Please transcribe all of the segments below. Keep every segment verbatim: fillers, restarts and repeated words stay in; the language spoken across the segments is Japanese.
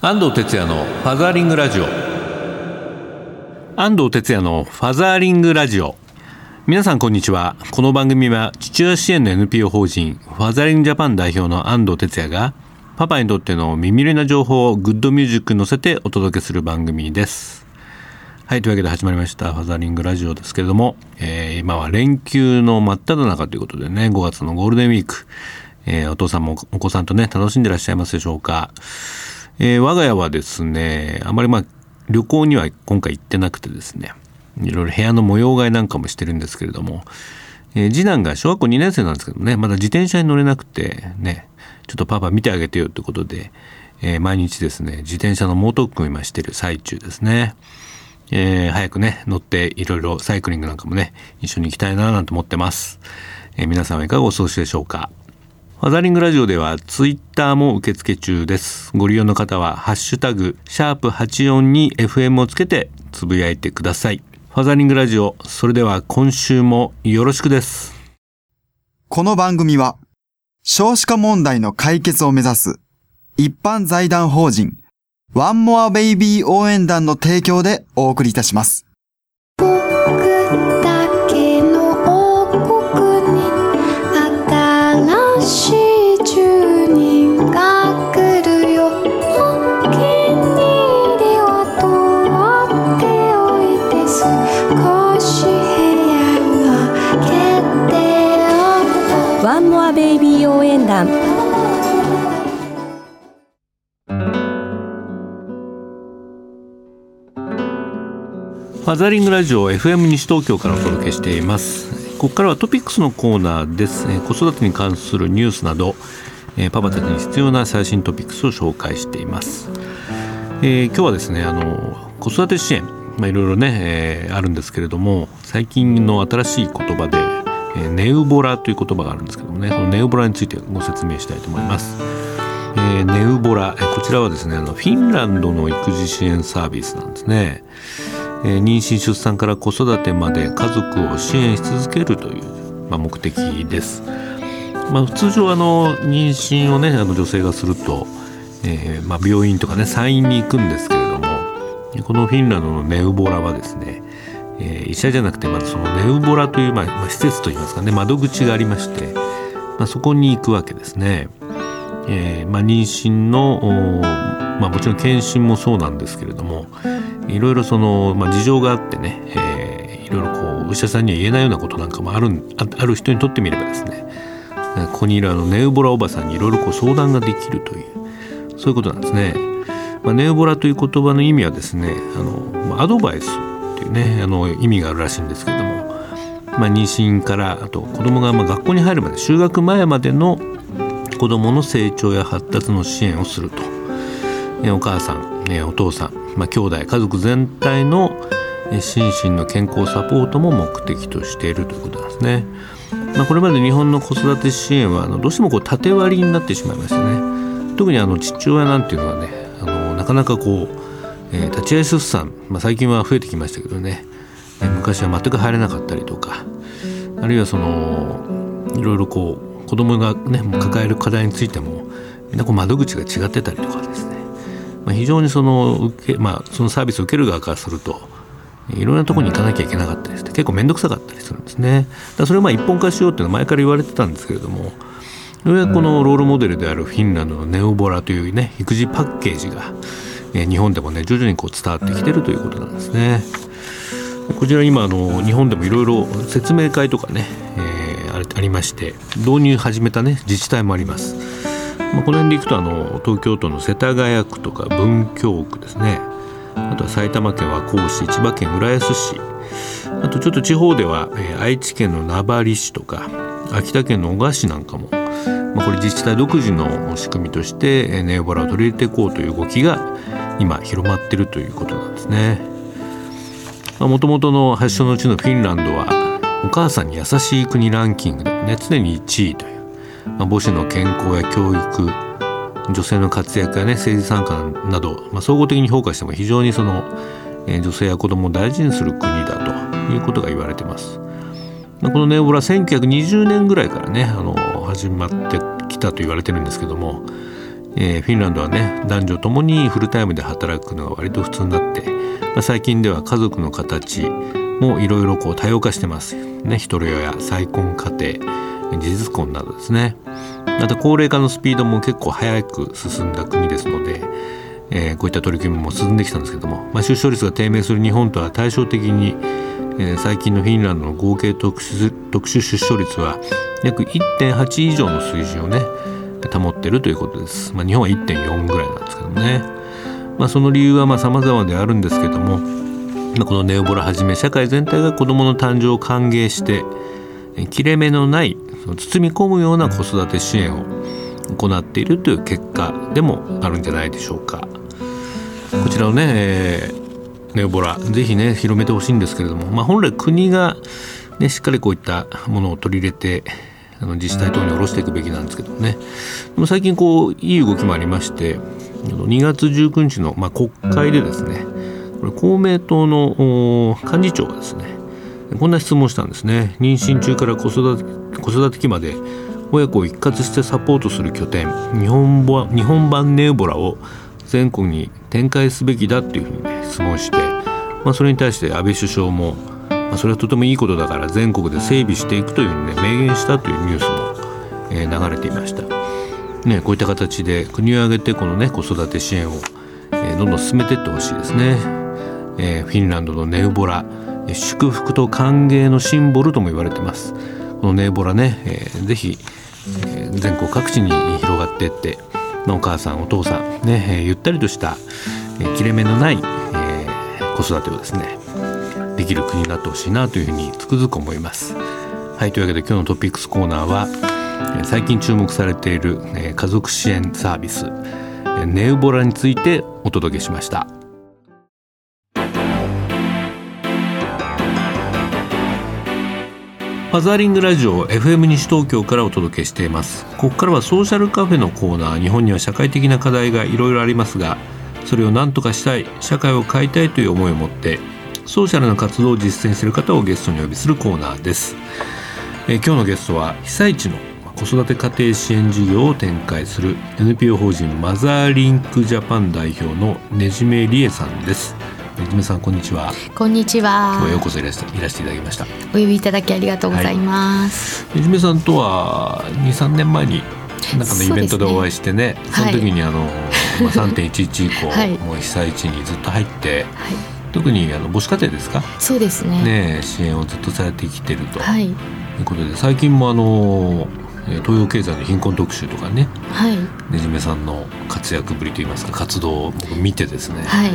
安藤哲也のファザーリングラジオ。安藤哲也のファザーリングラジオ。皆さんこんにちは。この番組は父親支援の エヌピーオー 法人ファザーリングジャパン代表の安藤哲也がパパにとっての耳寄りな情報をグッドミュージックに乗せてお届けする番組です。はい、というわけで始まりましたファザーリングラジオですけれども、えー、今は連休の真っ只中ということでね、ごがつのゴールデンウィーク、えー、お父さんもお子さんとね楽しんでらっしゃいますでしょうか。えー、我が家はですね、あまりまあ旅行には今回行ってなくてですね、いろいろ部屋の模様替えなんかもしてるんですけれども、えー、次男が小学校にねん生なんですけどね、まだ自転車に乗れなくてね、ちょっとパパ見てあげてよってことで、えー、毎日ですね自転車の猛特訓を今してる最中ですね。えー、早くね乗っていろいろサイクリングなんかもね一緒に行きたいななんて思ってます。えー、皆さんはいかがお過ごしでしょうか。ファザリングラジオではツイッターも受付中です。ご利用の方はハッシュタグシャープはちじゅうよんに エフエム をつけてつぶやいてください。ファザリングラジオ、それでは今週もよろしくです。この番組は少子化問題の解決を目指す一般財団法人ワンモアベイビー応援団の提供でお送りいたします。ワンモアベイビー応援団。ファザリングラジオ エフエム 西東京からお届けしています。ここからはトピックスのコーナーです。子育てに関するニュースなどパパたちに必要な最新トピックスを紹介しています。えー、今日はですねあの子育て支援、まあ、いろいろね、えー、あるんですけれども、最近の新しい言葉でネウボラという言葉があるんですけどもね、そのネウボラについてご説明したいと思います。えー、ネウボラ、こちらはですねあのフィンランドの育児支援サービスなんですね。えー、妊娠出産から子育てまで家族を支援し続けるという、まあ、目的です。まあ、通常あの妊娠をねあの女性がすると、えーまあ、病院とかね産院に行くんですけれども、このフィンランドのネウボラはですね、えー、医者じゃなくてまずそのネウボラという、まあ、施設といいますかね、窓口がありまして、まあ、そこに行くわけですね。えーまあ、妊娠の、まあ、もちろん検診もそうなんですけれども、いろいろその、まあ、事情があってね、えー、いろいろこうお医者さんには言えないようなことなんかもある、あ、ある人にとってみればですね、ここにいるあのネウボラおばさんにいろいろこう相談ができるという、そういうことなんですね。まあ、ネウボラという言葉の意味はですね、あのアドバイスね、あの意味があるらしいんですけども、まあ、妊娠からあと子どもがまあ学校に入るまで、就学前までの子どもの成長や発達の支援をすると、えお母さん、えお父さん、まあ、兄弟家族全体の心身の健康サポートも目的としているということなんですね。まあ、これまで日本の子育て支援はあのどうしてもこう縦割りになってしまいましたね。特にあの父親なんていうのはね、あのなかなかこうえー、立ち会い出産、まあ、最近は増えてきましたけどね、えー、昔は全く入れなかったりとか、あるいはそのいろいろこう子供がね抱える課題についてもなんか窓口が違ってたりとかですね、まあ、非常にその受け、まあ、そのサービスを受ける側からするといろんなところに行かなきゃいけなかったりして、結構面倒くさかったりするんですね。だからそれをまあ一本化しようっていうのは前から言われてたんですけれども、ようやくこのロールモデルであるフィンランドのネオボラというね育児パッケージが日本でもね徐々にこう伝わってきてるということなんですね。こちら今あの日本でもいろいろ説明会とかね、えー、ありまして、導入始めたね自治体もあります。まあ、この辺でいくとあの東京都の世田谷区とか文京区ですね、あとは埼玉県和光市、千葉県浦安市、あとちょっと地方では、えー、愛知県の名張市とか秋田県の男鹿市なんかも、まあ、これ自治体独自の仕組みとしてネオボラを取り入れていこうという動きが今広まっているということなんですね。もともとの発祥のうちのフィンランドはお母さんに優しい国ランキングでもね常にいちいという、まあ、母子の健康や教育、女性の活躍やね政治参加など、まあ、総合的に評価しても非常にその、えー、女性や子どもを大事にする国だということが言われています。まあ、このネオボラはせんきゅうひゃくにじゅうねんぐらいからねあの始まってきたと言われてるんですけども、えー、フィンランドはね、男女ともにフルタイムで働くのが割と普通になって、まあ、最近では家族の形もいろいろこう多様化してますね。一人親、再婚家庭、事実婚などですね。また高齢化のスピードも結構早く進んだ国ですので、えー、こういった取り組みも進んできたんですけども、まあ、出生率が低迷する日本とは対照的に、えー、最近のフィンランドの合計特殊、特殊出生率は約 いってんはち 以上の水準をね保っているということです。まあ、日本は いってんよん ぐらいなんですけどもね、まあ、その理由はまあ様々であるんですけども、まあ、このネオボラはじめ社会全体が子どもの誕生を歓迎して切れ目のないその包み込むような子育て支援を行っているという結果でもあるんじゃないでしょうか。こちらをね、えー、ネオボラぜひね広めてほしいんですけれども、まあ、本来国が、ね、しっかりこういったものを取り入れてあの自治体等に下ろしていくべきなんですけどね。でも最近こういい動きもありまして、にがつじゅうくにちの、まあ、国会でですね、これ公明党の幹事長がですねこんな質問をしたんですね。妊娠中から子育て、子育て期まで親子を一括してサポートする拠点日本ボ、日本版ネオボラを全国に展開すべきだというふうに、ね、質問して、まあ、それに対して安倍首相もそれはとてもいいことだから全国で整備していくというふうに、ね、明言したというニュースも流れていました、ね、こういった形で国を挙げてこの、ね、子育て支援をどんどん進めていってほしいですね。えー、フィンランドのネオボラ、祝福と歓迎のシンボルとも言われています。このネオボラね、えー、ぜひ全国各地に広がっていって、まあ、お母さんお父さん、ね、ゆったりとした切れ目のない、えー、子育てをですねできる国になってほしいなというふうにつくづく思います。はい、というわけで今日のトピックスコーナーは最近注目されている家族支援サービスネウボラについてお届けしました。ファザーリングラジオ エフエム 西東京からお届けしています。ここからはソーシャルカフェのコーナー。日本には社会的な課題がいろいろありますが、それを何とかしたい、社会を変えたいという思いを持ってソーシャルな活動を実践している方をゲストにお呼びするコーナーです。えー、今日のゲストは被災地の子育て家庭支援事業を展開する エヌピーオー 法人マザーリンクジャパン代表のねじめりえさんです。ねじめさん、こんにちは。こんにちは。今日はようこそいらしていらしていただきました。お呼びいただきありがとうございます、はい、ねじめさんとは にさんねんまえになんかのイベントでお会いしてね、その時にあの、はいまあ、さんてんいちいち 以降、はい、もう被災地にずっと入って、はい、特にあの母子家庭ですか。そうです ね, ね支援をずっとされてきてると、はい、いうことで、最近もあの東洋経済の貧困特集とかね、はい、ねじめさんの活躍ぶりといいますか活動を見てですね、はい、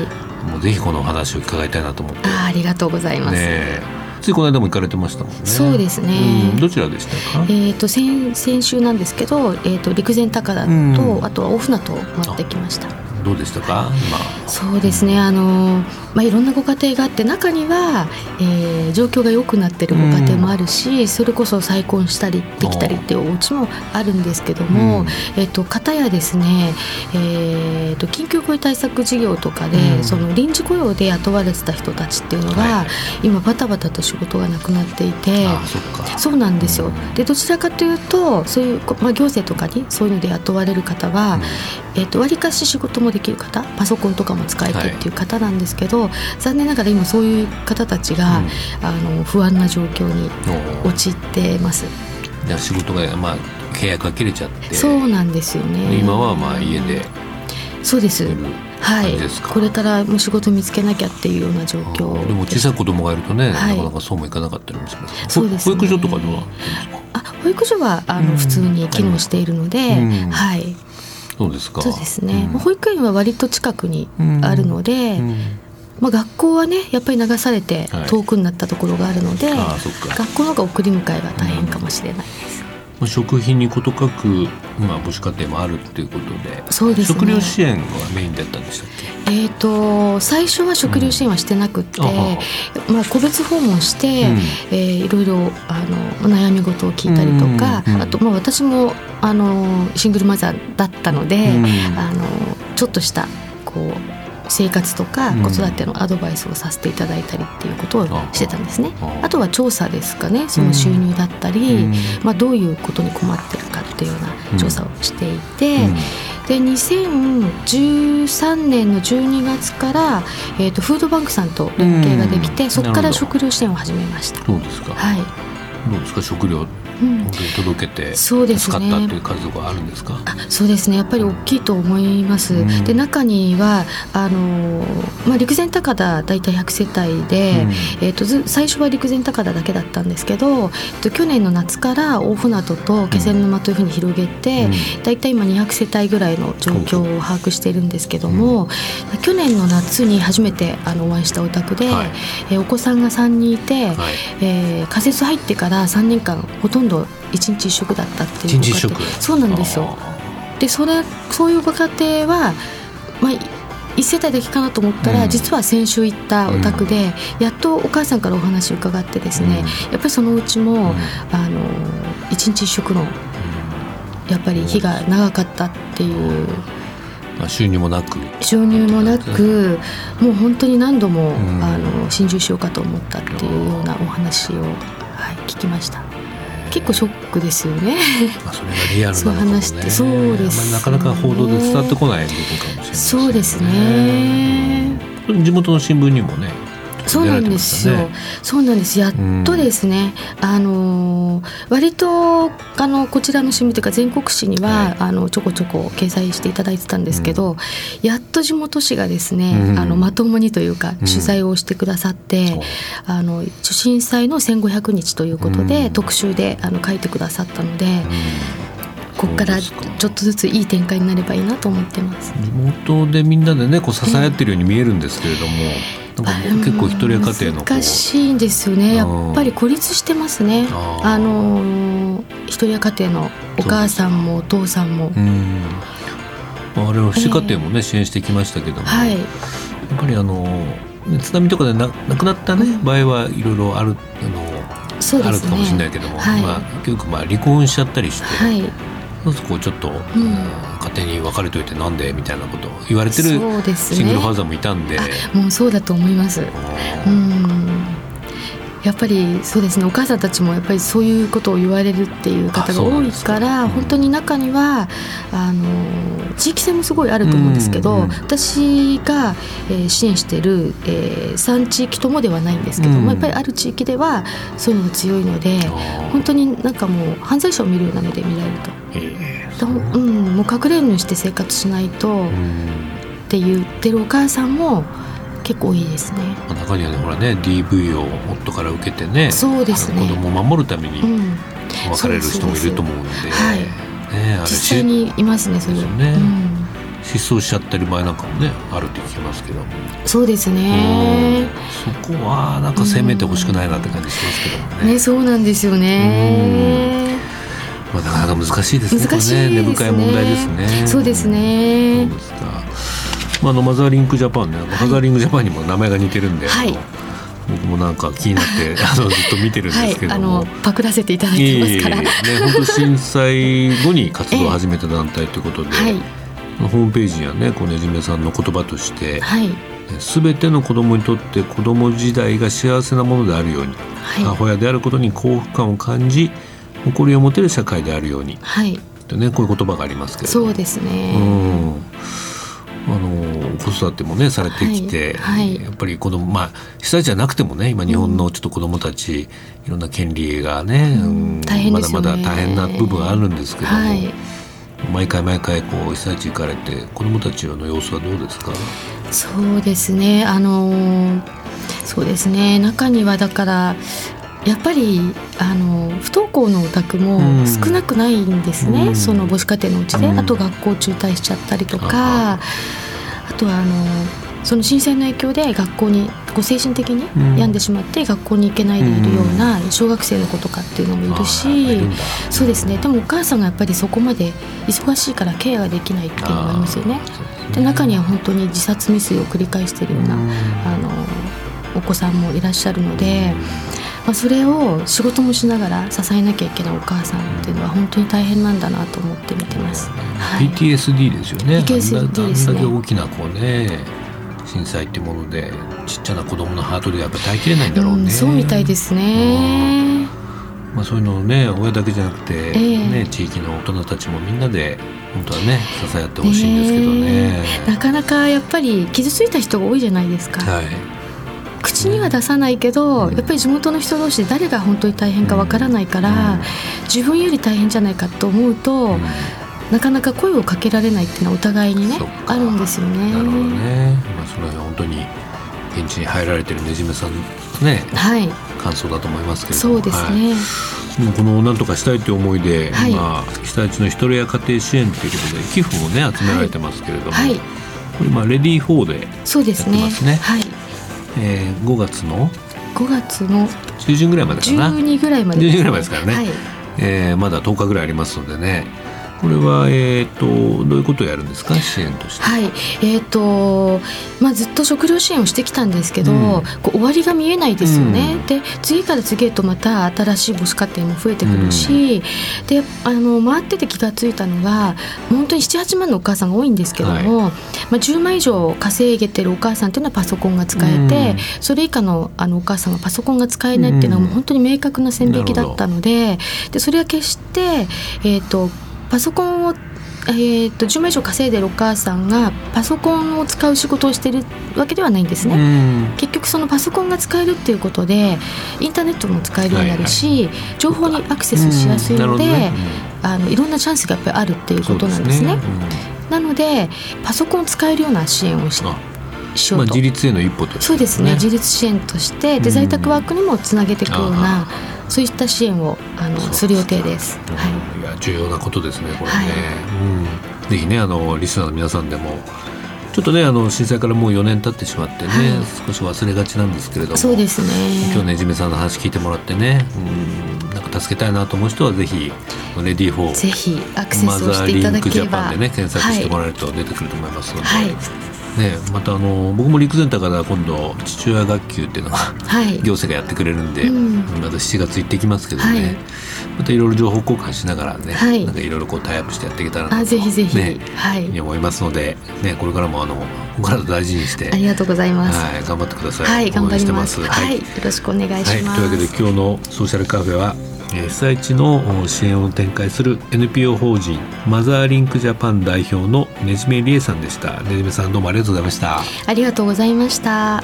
もうぜひこのお話を伺いたいなと思って。 あ, ありがとうございます、ね、ついこの間も行かれてましたもんね。そうですね、うん、どちらでしたか。えー、と 先, 先週なんですけど、えー、と陸前高田と、うん、あとは大船渡を回ってきました。どうでしたか。まあ、そうですね、あの、まあ、いろんなご家庭があって、中には、えー、状況が良くなってるご家庭もあるし、うん、それこそ再婚したりできたりっていうお家もあるんですけども、うん、えー、と片やですね、えー、と緊急雇用対策事業とかで、うん、その臨時雇用で雇われてた人たちっていうのが、はい、今バタバタと仕事がなくなっていて。ああ、そっか。そうなんですよ、うん、でどちらかというとそういう、まあ、行政とかにそういうので雇われる方は、うん、えー、と割かし仕事もできる方、パソコンとかも使えてっていう方なんですけど、はい、残念ながら今そういう方たちが、うん、あの不安な状況に陥ってます。仕事が、まあ、契約が切れちゃって。そうなんですよね。今はまあ家で。そうです、はい、これからも仕事見つけなきゃっていうような状況 で, でも小さい子供がいるとね、はい、なかなかそうもいかなかったりもします。そうですね、保育所とかどうなんですか。あ、保育所はあの普通に機能しているので、はい。そうですか。そうですね、うん、保育園は割と近くにあるので、うんうん、まあ、学校はねやっぱり流されて遠くになったところがあるので、はい、ああ、そっか。学校の方が送り迎えが大変かもしれないです、うん、食品にことかく、まあ、母子家庭もあるということで。そうですね、食料支援がメインだったんでしたっけ。えーと、最初は食料支援はしてなくって、うん、まあ、個別訪問して、うん、えー、いろいろあの悩み事を聞いたりとか、うんうん、あと、まあ、私もあのシングルマザーだったので、うん、あのちょっとしたこう生活とか子育てのアドバイスをさせていただいたりっていうことをしてたんですね、うん、あとは調査ですかね。その収入だったり、うん、まあ、どういうことに困ってるかっていうような調査をしていて、うんうん、でにせんじゅうさんねんのじゅうにがつから、えー、とフードバンクさんと連携ができて、そこから食料支援を始めました。そうですか、はいどうですか食料を届けて助かったという数があるんですか？うん、そうですね、あ、そうですねやっぱり大きいと思います、うん、で中にはあの、まあ、陸前高田だいたいひゃくせたいで、うんえー、とず最初は陸前高田だけだったんですけど、えっと、去年の夏から大船渡と気仙沼というふうに広げて、うん、だいたい今にひゃくせたいぐらいの状況を把握しているんですけども、うん、去年の夏に初めてあのお会いしたお宅で、はいえー、お子さんがさんにんいて、はいえー、仮設入ってからさんねんかんほとんどいちにちいっしょくだったっていうご家庭。そうなんですよ。で、それそういうご家庭は、まあ、いっせたいだけかなと思ったら、うん、実は先週行ったお宅で、うん、やっとお母さんからお話を伺ってですね、うん、やっぱりそのうちも、うん、あのいちにちいっしょくのやっぱり日が長かったっていう、うん、収入もなく収入もなく、もう本当に何度も、うん、あの心中しようかと思ったっていうようなお話をはい、聞きました。結構ショックですよね、まあ、それがリアルなのかもね。そう話ってそうです、ねまあ、なかなか報道で伝わってこない部分かもしれないですね。そうですね、うん、地元の新聞にもねそうなんですよ、そうなんですやっとですね、うん、あの割とあのこちらの新聞というか全国紙には、はい、あのちょこちょこ掲載していただいてたんですけど、うん、やっと地元紙がですね、うん、あのまともにというか取材をしてくださって、うん、あの震災のせんごひゃくにちということで、うん、特集であの書いてくださったので、うんここからちょっとずついい展開になればいいなと思ってます。地元でみんなでねこう支え合ってるように見えるんですけれども、えー、なんか結構一人家庭のこう難しいんですよね。やっぱり孤立してますね。ああの一人家庭のお母さんもお父さんもうんあれは父子家庭もね、えー、支援してきましたけども、はい、やっぱりあの津波とかで な, なくなった、ね、場合はいろいろあるあのそうです、ね、あるかもしれないけども、はいまあ、結構まあ離婚しちゃったりして、はいそうするとこうちょっと、うん、家庭に別れといてなんでみたいなことを言われてるシングルファーザーもいたん で, うで、ね、もうそうだと思います、うん、やっぱりそうですねお母さんたちもやっぱりそういうことを言われるっていう方が多いから、うん、本当に中にはあの地域性もすごいあると思うんですけど、うんうん、私が、えー、支援している、えー、さんちいきともではないんですけど、うんまあ、やっぱりある地域ではそういうのが強いので本当になんかもう犯罪者を見るような目で見られるとうん、もう隠れんにして生活しないとって言ってるお母さんも結構多いですね。中にはねほらね ディーブイ を夫から受けてねそうですね子供を守るために別れる人もいると思うので、うんはいね、あれ実際にいますねそれ、ねうん、失踪しちゃってる場合なんかもねあるって聞きますけどそうですねそこはなんか責めてほしくないなって感じしますけど ね,、うん、ねそうなんですよねまあ、なかなか難しいです ね, 難しいですねこれね根深い問題ですね。そうですねそうですか、まあ、あのマザーリンクジャパンね、はい、マザーリンクジャパンにも名前が似てるんで、はい、僕もなんか気になってあのずっと見てるんですけども、はい、あのパクらせていただいてますから、えーね、本当震災後に活動を始めた団体ということで、えーはい、ホームページにはねこうねじめさんの言葉として、はい、全ての子どもにとって子ども時代が幸せなものであるように、はい、母親であることに幸福感を感じ誇りを持てる社会であるように、はいとね、こういう言葉がありますけど、ね、そうですね、うん、あの子育ても、ね、されてきて、はいはい、やっぱり子供、まあ、被災地じゃなくてもね今日本のちょっと子どもたち、うん、いろんな権利が ね,、うん、大変ですねまだまだ大変な部分があるんですけども、はい、毎回毎回こう被災地行かれて子どもたちの様子はどうですか？そうですね、あのそうですね中にはだからやっぱりあの不登校のお宅も少なくないんですね、うん、その母子家庭のうちで、うん、あと学校中退しちゃったりとか、うん、あとはあのその震災の影響で学校にこう精神的に病んでしまって学校に行けないでいるような小学生の子とかっていうのもいるし、うん、そうですねでもお母さんがやっぱりそこまで忙しいからケアができないっていうのがありますよね。で中には本当に自殺未遂を繰り返しているような、うん、あのお子さんもいらっしゃるので、まあ、それを仕事もしながら支えなきゃいけないお母さんっていうのは本当に大変なんだなと思って見てます、はい、ピーティーエスディー ですよね。 ピーティーエスディー ですね。あんだけ大きなこうね震災っていうものでちっちゃな子供のハートでやっぱり耐えきれないんだろうね、うん、そうみたいですね、うんまあ、そういうのをね親だけじゃなくて、ねえー、地域の大人たちもみんなで本当はね支え合ってほしいんですけどね、えー、なかなかやっぱり傷ついた人が多いじゃないですか、はい、口には出さないけど、うん、やっぱり地元の人同士で誰が本当に大変かわからないから、うん、自分より大変じゃないかと思うと、うん、なかなか声をかけられないっていうのはお互いにねあるんですよね。なるほどね、まあ、それは本当に現地に入られてるねじめさんね、はい、感想だと思いますけれども、そうですね、はい、もうこのなんとかしたいという思いで、はい、今被災地の一人や家庭支援ということで寄付をね集められてますけれども、はい、これ今レディーフォーでやってますね。そうですね、はい、えー、ごがつの中旬ぐらいまでかな、じゅうにぐらいまでですね、じゅうにぐらいまでですからね、はい、えー、まだとおかぐらいありますのでね、これは、えー、とどういうことをやるんですか、支援として。はい、えーとまあ、ずっと食料支援をしてきたんですけど、うん、こう終わりが見えないですよね、うん、で次から次へとまた新しい母子家庭も増えてくるし、うん、であの回ってて気がついたのが本当に ななはちまんのお母さんが多いんですけども、はい、まあ、じゅうまん以上稼げてるお母さんというのはパソコンが使えて、うん、それ以下 の, あのお母さんはパソコンが使えないっていうのはもう本当に明確な線引きだったの で,、うん、でそれは決して、えーとパソコンを、えー、とじゅうまん以上稼いでるお母さんがパソコンを使う仕事をしてるわけではないんですね、うん、結局そのパソコンが使えるっていうことでインターネットも使えるようになるし、はいはい、情報にアクセスしやすいので、うん、ね、うん、あのいろんなチャンスがやっぱりあるっていうことなんですね、そうですね、うん、なのでパソコンを使えるような支援をしてしようと、まあ、自立への一歩として、ね、そうですね、自立支援としてデザイン宅ワークにもつなげていくような、うん、そういった支援をあのする予定です、うん、はい、いや重要なことですねこれね、はい、うん、ぜひねあのリスナーの皆さんでもちょっとねあの震災からもうよねん経ってしまってね、はい、少し忘れがちなんですけれども、そうですね、今日ねじめさんの話聞いてもらってね、うん、なんか助けたいなと思う人はぜひレディーフォーぜひアクセスをしていただければマザーリンクジャパンでね検索してもらえると出てくると思いますので、はいはいね、またあの僕も陸前高田今度父親学級っていうのが、はい、行政がやってくれるんで、うん、またしちがつ行ってきますけどね、はい、またいろいろ情報交換しながらね、はい、なんかいろいろこうタイアップしてやっていけたらなと、ぜひぜひ、ね、はい、に思いますので、ね、これからもあのお体大事にして、ありがとうございます、はい、頑張ってください、はい、頑張ります、はい、よろしくお願いします、はい、というわけで今日のソーシャルカフェは被災地の支援を展開する エヌピーオー 法人マザーリンクジャパン代表のねじめりえさんでした。ねじめさんどうもありがとうございました。ありがとうございました。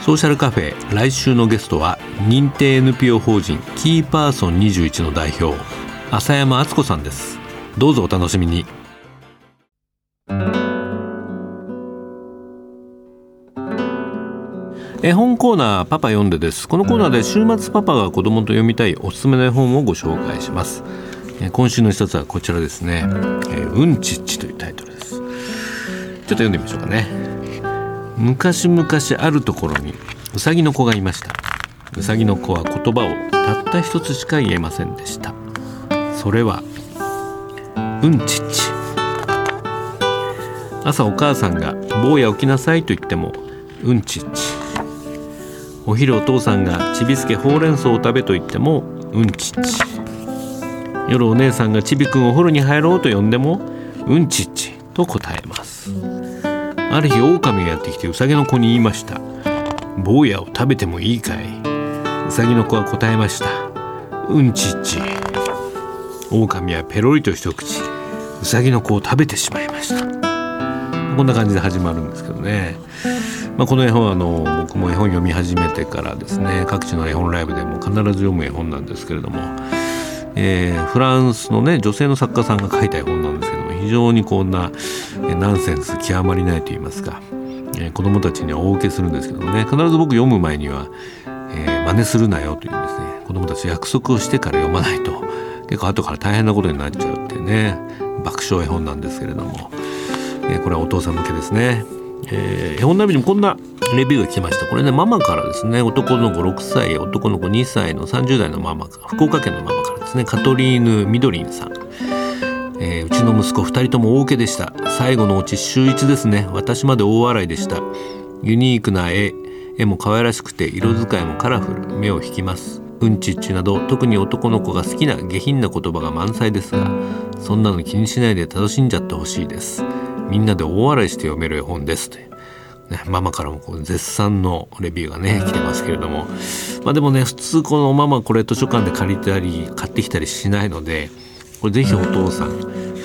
ソーシャルカフェ来週のゲストは認定 エヌピーオー 法人キーパーソンにじゅういちの代表浅山敦子さんです。どうぞお楽しみに。絵本コーナーパパ読んでです。このコーナーで週末パパが子供と読みたいおすすめの絵本をご紹介します。今週の一つはこちらですね、えー、うんちっちというタイトルです。ちょっと読んでみましょうかね。昔々あるところにうさぎの子がいました。うさぎの子は言葉をたった一つしか言えませんでした。それはうんちっち。朝お母さんが坊や起きなさいと言ってもうんちっち。お昼お父さんがちびすけほうれん草を食べと言ってもうんちっち。夜お姉さんがちびくんお風呂に入ろうと呼んでもうんちっちと答えます。ある日狼がやってきてうさぎの子に言いました。坊やを食べてもいいかい。うさぎの子は答えました。うんちっち。狼はペロリと一口うさぎの子を食べてしまいました。こんな感じで始まるんですけどね、まあ、この絵本はあの僕も絵本読み始めてからですね各地の絵本ライブでも必ず読む絵本なんですけれども、えー、フランスのね女性の作家さんが書いた絵本なんですけども非常にこんなナンセンス極まりないと言いますか、えー、子どもたちにはお受けするんですけどもね必ず僕読む前には、えー、真似するなよというですね子どもたち約束をしてから読まないと結構後から大変なことになっちゃうっていうね爆笑絵本なんですけれども、えー、これはお父さん向けですね。えー、絵本ナビにもこんなレビューが来ました。これねママからですね男の子ろくさい男の子にさいのさんじゅうだいのママ福岡県のママからですねカトリーヌ・ミドリンさん、えー、うちの息子ふたりとも大怪我でした。最後のうちしゅういちですね。私まで大笑いでした。ユニークな絵絵も可愛らしくて色使いもカラフル目を引きます。うんちっちなど特に男の子が好きな下品な言葉が満載ですがそんなの気にしないで楽しんじゃってほしいです。みんなで大笑いして読める絵本です。ね、ママからもこう絶賛のレビューがね来てますけれども、まあ、でもね普通このママこれ図書館で借りたり買ってきたりしないので、これぜひお父さん、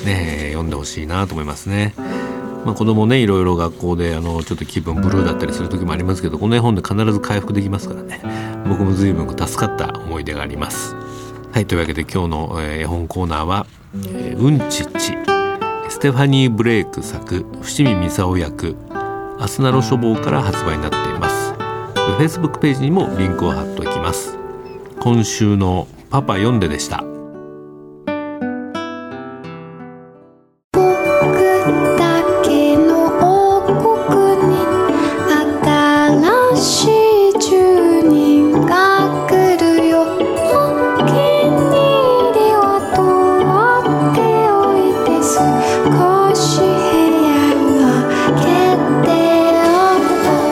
ね、読んでほしいなと思いますね。まあ、子供ねいろいろ学校であのちょっと気分ブルーだったりする時もありますけど、この絵本で必ず回復できますからね、僕も随分助かった思い出があります。はい、というわけで今日の絵本コーナーは、えー、うんちっち、ステファニー・ブレイク作、伏見操役、アスナロ書房から発売になっています。 Facebook ページにもリンクを貼っておきます。今週のパパ読んででした。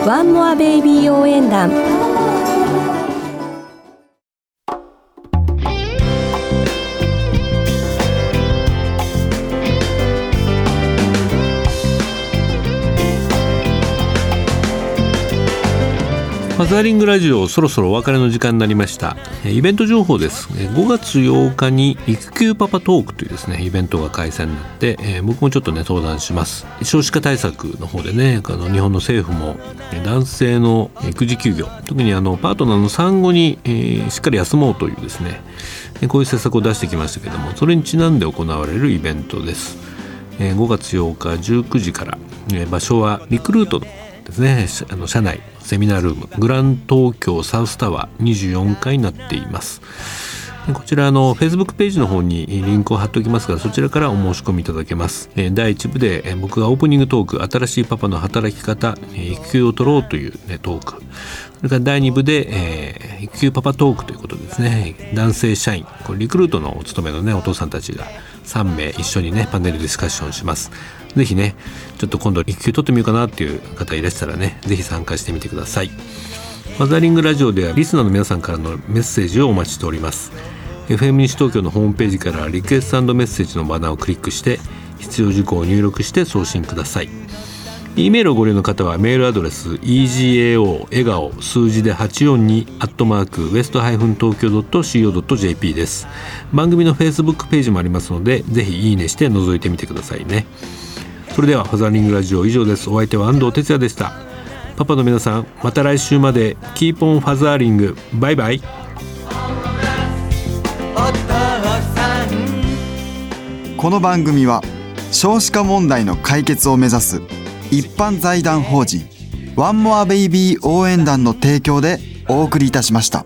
ワンモアベイビー応援団。ファザーリングラジオ、そろそろお別れの時間になりました。イベント情報です。ごがつようかに育休パパトークというですねイベントが開催になって、えー、僕もちょっとね登壇します。少子化対策の方でね、あの日本の政府も男性の育児休業、特にあのパートナーの産後に、えー、しっかり休もうというですねこういう政策を出してきましたけども、それにちなんで行われるイベントです。えー、ごがつようかじゅうくじから、えー、場所はリクルートのですね、あの社内セミナールーム、グラン東京サウスタワーにじゅうよんかいになっています。こちらの Facebook ページの方にリンクを貼っておきますが、そちらからお申し込みいただけます。だいいちぶで僕がオープニングトーク、新しいパパの働き方、育休を取ろうという、ね、トーク、それからだいにぶで、えー、育休パパトークということですね、男性社員、これリクルートのお勤めの、ね、お父さんたちがさんめい一緒にねパネルディスカッションします。ぜひねちょっと今度育休取ってみようかなっていう方いらしたらね、ぜひ参加してみてください。ファザーリングラジオではリスナーの皆さんからのメッセージをお待ちしております。 エフエム 西東京のホームページからリクエスト&メッセージのバナーをクリックして、必要事項を入力して送信ください。 E メールをご利用の方はメールアドレス egao 笑顔数字ではちよんに アットマーク ウエスト ハイフン 東京 ドット シーオー ドット ジェーピー です。番組の Facebook ページもありますので、ぜひいいねして覗いてみてくださいね。それではファザーリングラジオ以上です。お相手は安藤哲也でした。パパの皆さん、また来週まで。キープオンファザーリング、バイバイ。この番組は少子化問題の解決を目指す一般財団法人ワンモアベイビー応援団の提供でお送りいたしました。